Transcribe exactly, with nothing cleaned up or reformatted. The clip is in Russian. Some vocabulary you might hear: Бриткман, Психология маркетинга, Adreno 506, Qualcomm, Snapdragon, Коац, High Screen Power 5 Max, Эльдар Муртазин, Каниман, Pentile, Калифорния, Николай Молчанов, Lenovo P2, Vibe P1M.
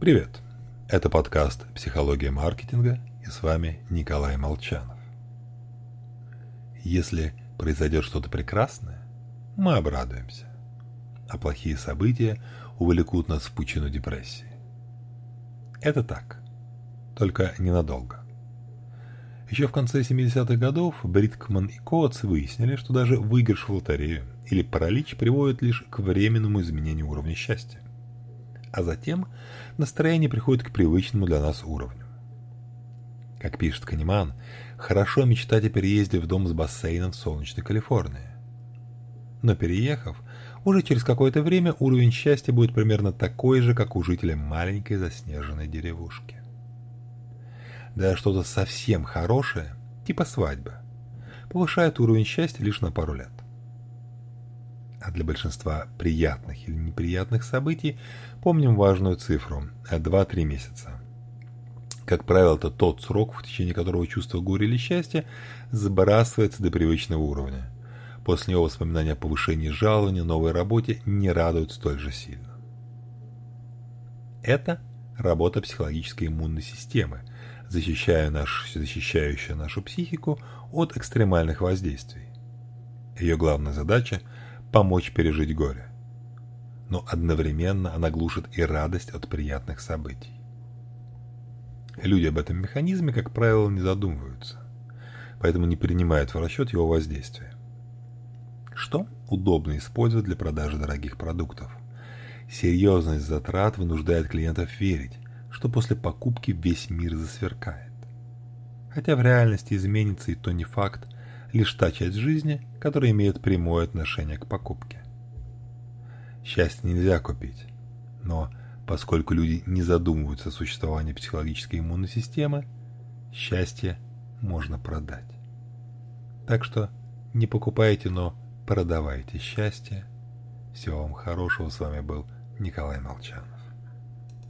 Привет! Это подкаст «Психология маркетинга» и с вами Николай Молчанов. Если произойдет что-то прекрасное, мы обрадуемся, а плохие события увлекут нас в пучину депрессии. Это так, только ненадолго. Еще в конце семидесятых годов Бриткман и Коац выяснили, что даже выигрыш в лотерею или паралич приводит лишь к временному изменению уровня счастья. А затем настроение приходит к привычному для нас уровню. Как пишет Каниман, хорошо мечтать о переезде в дом с бассейном в солнечной Калифорнии. Но переехав, уже через какое-то время уровень счастья будет примерно такой же, как у жителя маленькой заснеженной деревушки. Да что-то совсем хорошее, типа свадьбы, повышает уровень счастья лишь на пару лет. А для большинства приятных или неприятных событий помним важную цифру – два-три месяца. Как правило, это тот срок, в течение которого чувство горя или счастья сбрасывается до привычного уровня. После него воспоминания о повышении жалования, новой работе не радуют столь же сильно. Это работа психологической иммунной системы, защищая наш, защищающая нашу психику от экстремальных воздействий. Ее главная задача – помочь пережить горе, но одновременно она глушит и радость от приятных событий. Люди об этом механизме, как правило, не задумываются, поэтому не принимают в расчет его воздействие. Что удобно использовать для продажи дорогих продуктов? Серьезность затрат вынуждает клиентов верить, что после покупки весь мир засверкает. Хотя в реальности изменится и то не факт, лишь та часть жизни, которая имеет прямое отношение к покупке. Счастье нельзя купить, но поскольку люди не задумываются о существовании психологической иммунной системы, счастье можно продать. Так что не покупайте, но продавайте счастье. Всего вам хорошего. С вами был Николай Молчанов.